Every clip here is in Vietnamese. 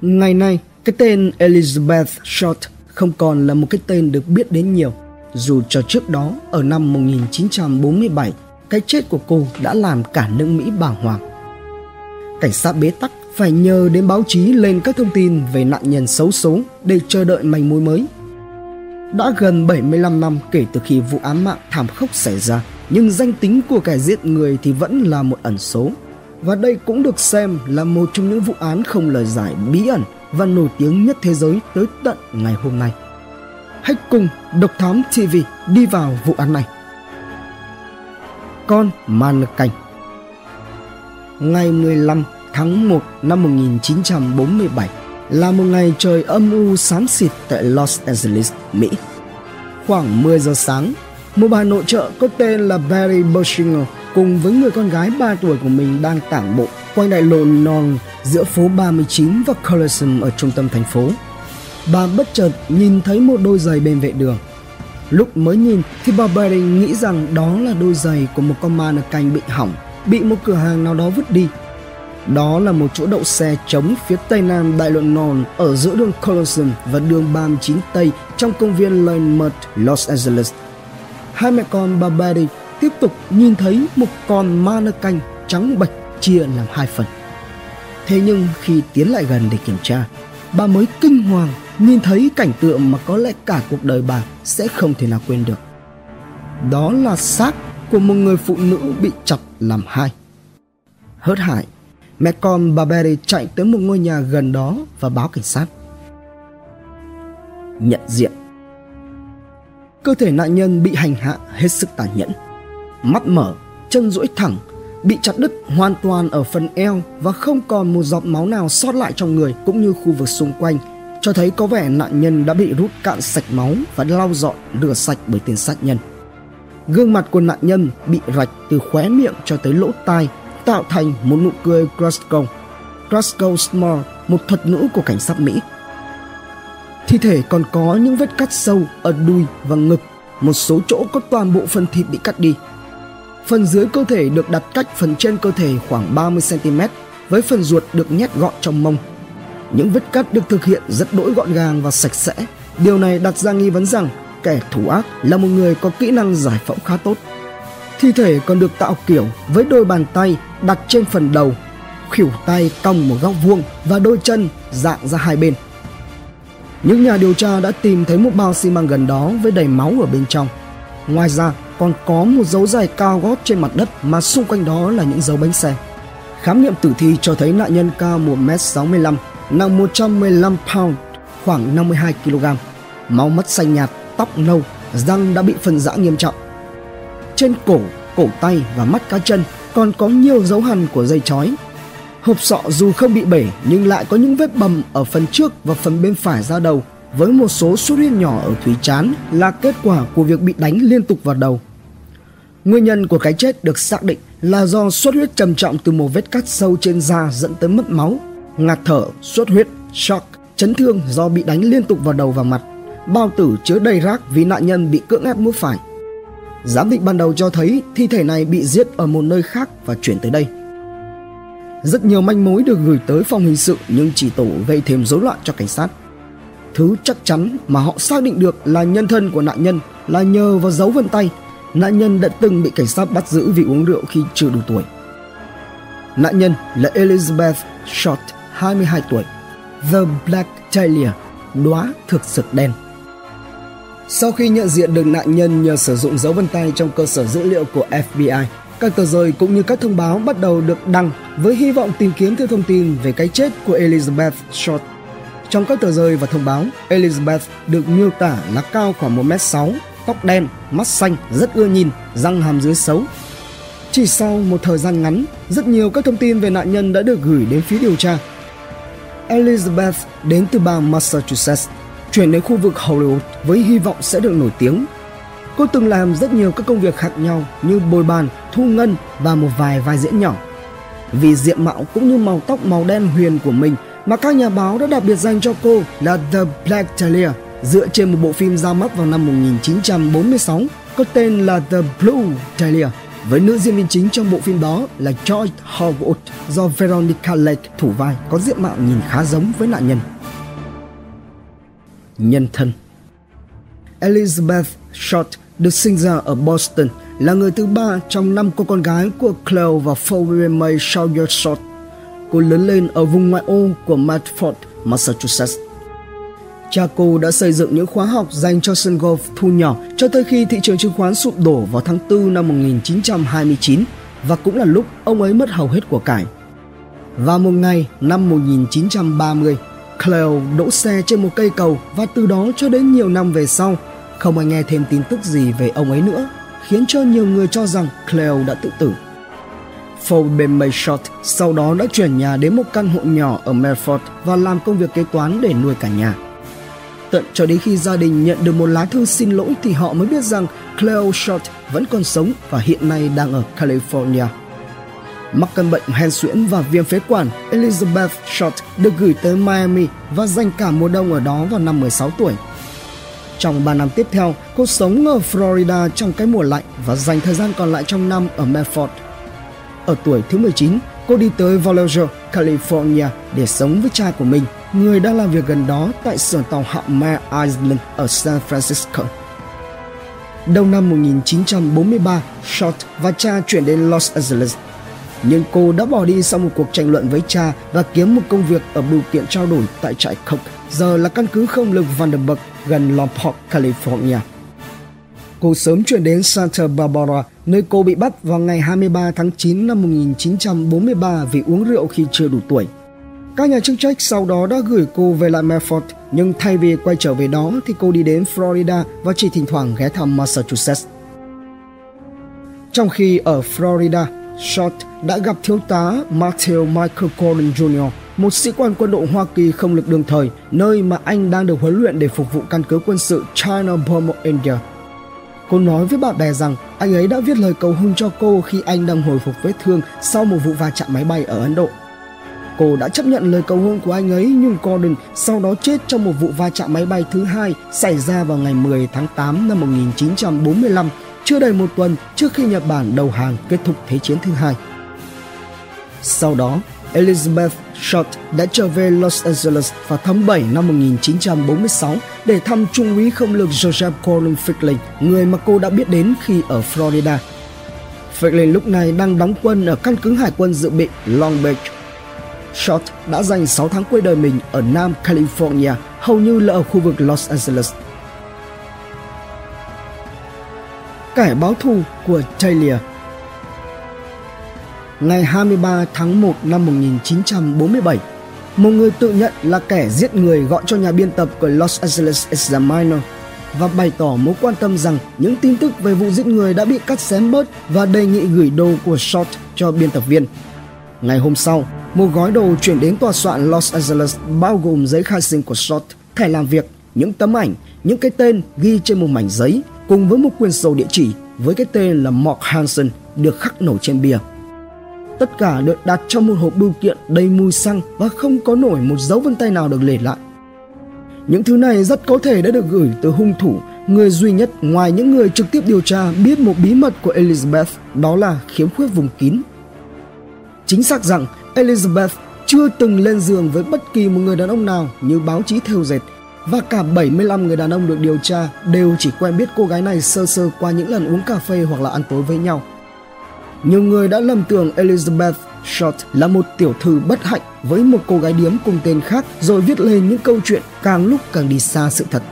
Ngày nay, cái tên Elizabeth Short không còn là một cái tên được biết đến nhiều, dù cho trước đó ở năm 1947, cái chết của cô đã làm cả nước Mỹ bàng hoàng. Cảnh sát bế tắc phải nhờ đến báo chí lên các thông tin về nạn nhân xấu số để chờ đợi manh mối mới. Đã gần 75 năm kể từ khi vụ án mạng thảm khốc xảy ra, nhưng danh tính của kẻ giết người thì vẫn là một ẩn số. Và đây cũng được xem là một trong những vụ án không lời giải bí ẩn và nổi tiếng nhất thế giới tới tận ngày hôm nay. Hãy cùng Độc Thám TV đi vào vụ án này. Con Man Cảnh. Ngày 15 tháng 1 năm 1947 là một ngày trời âm u xám xịt tại Los Angeles, Mỹ. Khoảng 10 giờ sáng, một bà nội trợ có tên là Barry Bushingo cùng với người con gái 3 tuổi của mình đang tản bộ quanh đại lộ non giữa phố 39 và Coliseum ở trung tâm thành phố. Bà bất chợt nhìn thấy một đôi giày bên vệ đường. Lúc mới nhìn thì bà Barry nghĩ rằng đó là đôi giày của một con ma nơ canh bị hỏng, bị một cửa hàng nào đó vứt đi. Đó là một chỗ đậu xe trống phía tây nam đại lộ non ở giữa đường Coliseum và đường 39 Tây trong công viên Leimert, Los Angeles. Hai mẹ con bà Barry tiếp tục nhìn thấy một con ma nơ canh trắng bạch chia làm hai phần. Thế nhưng khi tiến lại gần để kiểm tra, bà mới kinh hoàng nhìn thấy cảnh tượng mà có lẽ cả cuộc đời bà sẽ không thể nào quên được. Đó là xác của một người phụ nữ bị chặt làm hai. Hớt hải, mẹ con bà Barry chạy tới một ngôi nhà gần đó và báo cảnh sát. Nhận diện. Cơ thể nạn nhân bị hành hạ hết sức tàn nhẫn. Mắt mở, chân duỗi thẳng, bị chặt đứt hoàn toàn ở phần eo và không còn một giọt máu nào sót lại trong người cũng như khu vực xung quanh, cho thấy có vẻ nạn nhân đã bị rút cạn sạch máu và lau dọn rửa sạch bởi tên sát nhân. Gương mặt của nạn nhân bị rạch từ khóe miệng cho tới lỗ tai, tạo thành một nụ cười Glasgow Smile, một thuật ngữ của cảnh sát Mỹ. Thi thể còn có những vết cắt sâu ở đùi và ngực, một số chỗ có toàn bộ phần thịt bị cắt đi. Phần dưới cơ thể được đặt cách phần trên cơ thể khoảng 30 cm, với phần ruột được nhét gọn trong mông. Những vết cắt được thực hiện rất đỗi gọn gàng và sạch sẽ. Điều này đặt ra nghi vấn rằng kẻ thủ ác là một người có kỹ năng giải phẫu khá tốt. Thi thể còn được tạo kiểu với đôi bàn tay đặt trên phần đầu, khuỷu tay cong một góc vuông và đôi chân dạng ra hai bên. Những nhà điều tra đã tìm thấy một bao xi măng gần đó với đầy máu ở bên trong. Ngoài ra còn có một dấu giày cao gót trên mặt đất mà xung quanh đó là những dấu bánh xe. Khám nghiệm tử thi cho thấy nạn nhân cao 1m65, nặng 115 pound, khoảng 52 kg, máu mắt xanh nhạt, tóc nâu, răng đã bị phân rã nghiêm trọng. Trên cổ, cổ tay và mắt cá chân còn có nhiều dấu hằn của dây chói. Hộp sọ dù không bị bể nhưng lại có những vết bầm ở phần trước và phần bên phải da đầu, với một số sốt huyết nhỏ ở thùy trán là kết quả của việc bị đánh liên tục vào đầu. Nguyên nhân của cái chết được xác định là do xuất huyết trầm trọng từ một vết cắt sâu trên da dẫn tới mất máu, ngạt thở, xuất huyết, shock, chấn thương do bị đánh liên tục vào đầu và mặt, bao tử chứa đầy rác vì nạn nhân bị cưỡng ép nuốt phải. Giám định ban đầu cho thấy thi thể này bị giết ở một nơi khác và chuyển tới đây. Rất nhiều manh mối được gửi tới phòng hình sự nhưng chỉ tổ gây thêm rối loạn cho cảnh sát. Thứ chắc chắn mà họ xác định được là nhân thân của nạn nhân là nhờ vào dấu vân tay. Nạn nhân đã từng bị cảnh sát bắt giữ vì uống rượu khi chưa đủ tuổi. Nạn nhân là Elizabeth Short, 22 tuổi, The Black Dahlia, đóa thực sực đen. Sau khi nhận diện được nạn nhân nhờ sử dụng dấu vân tay trong cơ sở dữ liệu của FBI, các tờ rơi cũng như các thông báo bắt đầu được đăng với hy vọng tìm kiếm thêm thông tin về cái chết của Elizabeth Short. Trong các tờ rơi và thông báo, Elizabeth được miêu tả là cao khoảng 1m6, tóc đen, mắt xanh, rất ưa nhìn, răng hàm dưới xấu. Chỉ sau một thời gian ngắn, rất nhiều các thông tin về nạn nhân đã được gửi đến phía điều tra. Elizabeth đến từ bang Massachusetts, chuyển đến khu vực Hollywood với hy vọng sẽ được nổi tiếng. Cô từng làm rất nhiều các công việc khác nhau như bồi bàn, thu ngân và một vài vai diễn nhỏ. Vì diện mạo cũng như màu tóc màu đen huyền của mình mà các nhà báo đã đặt biệt danh cho cô là The Black Dahlia, dựa trên một bộ phim ra mắt vào năm 1946 có tên là The Blue Dahlia, Với nữ diễn viên chính trong bộ phim đó là Joy Howard do Veronica Lake thủ vai, có diện mạo nhìn khá giống với nạn nhân. Nhân thân. Elizabeth Short được sinh ra ở Boston, là người thứ ba trong 5 cô con gái của Cleo và Phoebe May Short. Cô lớn lên ở vùng ngoại ô của Medford, Massachusetts. Cha cô đã xây dựng những khóa học dành cho sân golf thu nhỏ cho tới khi thị trường chứng khoán sụp đổ vào tháng 4 năm 1929 và cũng là lúc ông ấy mất hầu hết của cải. Vào một ngày năm 1930, Cleo đỗ xe trên một cây cầu và từ đó cho đến nhiều năm về sau, không ai nghe thêm tin tức gì về ông ấy nữa, khiến cho nhiều người cho rằng Cleo đã tự tử. Phoebe May Short sau đó đã chuyển nhà đến một căn hộ nhỏ ở Medford và làm công việc kế toán để nuôi cả nhà. Tận cho đến khi gia đình nhận được một lá thư xin lỗi thì họ mới biết rằng Cleo Short vẫn còn sống và hiện nay đang ở California. Mắc căn bệnh hen suyễn và viêm phế quản, Elizabeth Short được gửi tới Miami và dành cả mùa đông ở đó vào năm 16 tuổi. Trong 3 năm tiếp theo, cô sống ở Florida trong cái mùa lạnh và dành thời gian còn lại trong năm ở Medford. Ở tuổi thứ 19, cô đi tới Vallejo, California để sống với cha của mình, người đang làm việc gần đó tại xưởng tàu hạm Mare Island ở San Francisco. Đầu năm 1943, Short và cha chuyển đến Los Angeles. Nhưng cô đã bỏ đi sau một cuộc tranh luận với cha và kiếm một công việc ở bưu kiện trao đổi tại trại Cook, giờ là căn cứ không lực Vandenberg gần Lompoc, California. Cô sớm chuyển đến Santa Barbara, nơi cô bị bắt vào ngày 23 tháng 9 năm 1943 vì uống rượu khi chưa đủ tuổi. Các nhà chức trách sau đó đã gửi cô về lại Medford, nhưng thay vì quay trở về đó thì cô đi đến Florida và chỉ thỉnh thoảng ghé thăm Massachusetts. Trong khi ở Florida, Short đã gặp thiếu tá Matthew Michael Gordon Jr., một sĩ quan quân đội Hoa Kỳ không lực đương thời, nơi mà anh đang được huấn luyện để phục vụ căn cứ quân sự China-Burma-India. Cô nói với bạn bè rằng anh ấy đã viết lời cầu hôn cho cô khi anh đang hồi phục vết thương sau một vụ va chạm máy bay ở Ấn Độ. Cô đã chấp nhận lời cầu hôn của anh ấy, nhưng Gordon sau đó chết trong một vụ va chạm máy bay thứ hai xảy ra vào ngày 10 tháng 8 năm 1945, chưa đầy một tuần trước khi Nhật Bản đầu hàng kết thúc Thế chiến thứ hai. Sau đó, Elizabeth Short đã trở về Los Angeles vào tháng 7 năm 1946 để thăm Trung úy không lực George Gordon Fickling, người mà cô đã biết đến khi ở Florida. Fickling lúc này đang đóng quân ở căn cứ hải quân dự bị Long Beach. Short đã dành 6 tháng cuối đời mình ở Nam California, hầu như là ở khu vực Los Angeles. Kẻ báo thù của Dahlia. Ngày 23 tháng 1 năm 1947, một người tự nhận là kẻ giết người gọi cho nhà biên tập của Los Angeles Examiner và bày tỏ mối quan tâm rằng những tin tức về vụ giết người đã bị cắt xén bớt và đề nghị gửi đồ của Short cho biên tập viên. Ngày hôm sau, một gói đồ chuyển đến tòa soạn Los Angeles bao gồm giấy khai sinh của Short, thẻ làm việc, những tấm ảnh, những cái tên ghi trên một mảnh giấy cùng với một quyển sổ địa chỉ với cái tên là Mark Hansen được khắc nổi trên bìa. Tất cả được đặt trong một hộp bưu kiện đầy mùi xăng và không có nổi một dấu vân tay nào được để lại. Những thứ này rất có thể đã được gửi từ hung thủ, người duy nhất ngoài những người trực tiếp điều tra biết một bí mật của Elizabeth, đó là khiếm khuyết vùng kín. Chính xác rằng Elizabeth chưa từng lên giường với bất kỳ một người đàn ông nào như báo chí thêu dệt, và cả 75 người đàn ông được điều tra đều chỉ quen biết cô gái này sơ sơ qua những lần uống cà phê hoặc là ăn tối với nhau. Nhiều người đã lầm tưởng Elizabeth Short là một tiểu thư bất hạnh với một cô gái điếm cùng tên khác, rồi viết lên những câu chuyện càng lúc càng đi xa sự thật.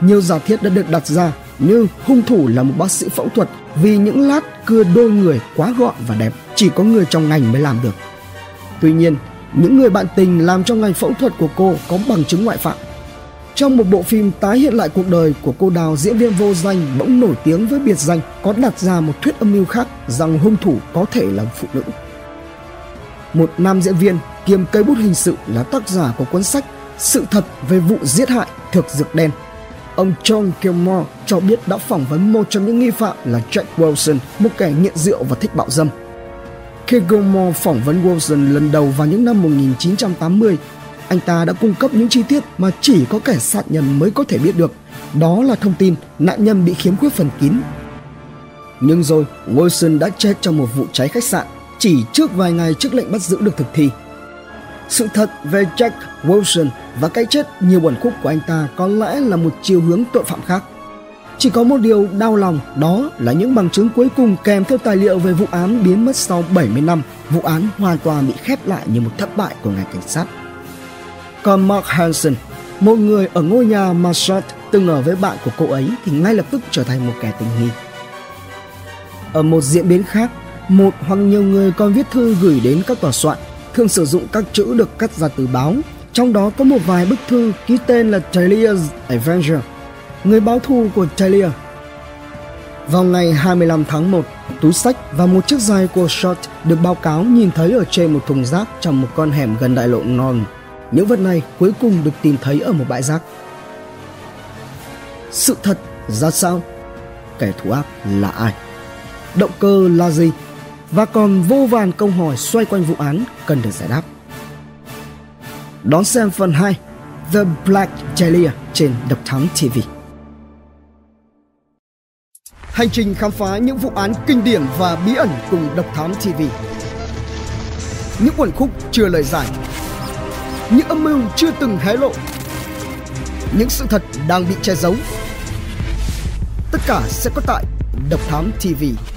Nhiều giả thiết đã được đặt ra như hung thủ là một bác sĩ phẫu thuật vì những lát cưa đôi người quá gọn và đẹp chỉ có người trong ngành mới làm được. Tuy nhiên, những người bạn tình làm trong ngành phẫu thuật của cô có bằng chứng ngoại phạm. Trong một bộ phim tái hiện lại cuộc đời của cô đào diễn viên vô danh bỗng nổi tiếng với biệt danh có đặt ra một thuyết âm mưu khác rằng hung thủ có thể là phụ nữ. Một nam diễn viên kiêm cây bút hình sự là tác giả của cuốn sách Sự thật về vụ giết hại thực dược đen. Ông John Gilmore cho biết đã phỏng vấn một trong những nghi phạm là Jack Wilson, một kẻ nghiện rượu và thích bạo dâm. Khi Gilmore phỏng vấn Wilson lần đầu vào những năm 1980, anh ta đã cung cấp những chi tiết mà chỉ có kẻ sát nhân mới có thể biết được, đó là thông tin nạn nhân bị khiếm khuyết phần kín. Nhưng rồi Wilson đã chết trong một vụ cháy khách sạn chỉ trước vài ngày trước lệnh bắt giữ được thực thi. Sự thật về Jack Wilson và cái chết nhiều uẩn khúc của anh ta có lẽ là một chiều hướng tội phạm khác. Chỉ có một điều đau lòng, đó là những bằng chứng cuối cùng kèm theo tài liệu về vụ án biến mất sau 70 năm. Vụ án hoàn toàn bị khép lại như một thất bại của ngành cảnh sát. Còn Mark Hansen, một người ở ngôi nhà mà Short từng ở với bạn của cô ấy, thì ngay lập tức trở thành một kẻ tình nghi. Ở một diễn biến khác, một hoặc nhiều người còn viết thư gửi đến các tòa soạn, thường sử dụng các chữ được cắt ra từ báo. Trong đó có một vài bức thư ký tên là Taylor's Avenger, người báo thù của Dahlia. Vào ngày 25 tháng 1, túi sách và một chiếc giày của Short được báo cáo nhìn thấy ở trên một thùng rác trong một con hẻm gần đại lộ Non. Những vật này cuối cùng được tìm thấy ở một bãi rác. Sự thật ra sao? Kẻ thù ác là ai? Động cơ là gì? Và còn vô vàn câu hỏi xoay quanh vụ án cần được giải đáp. Đón xem phần 2 The Black Dahlia trên Độc Thám TV. Hành trình khám phá những vụ án kinh điển và bí ẩn cùng Độc Thám TV. Những uẩn khúc chưa lời giải, những âm mưu chưa từng hé lộ, những sự thật đang bị che giấu. Tất cả sẽ có tại Độc Thám TV.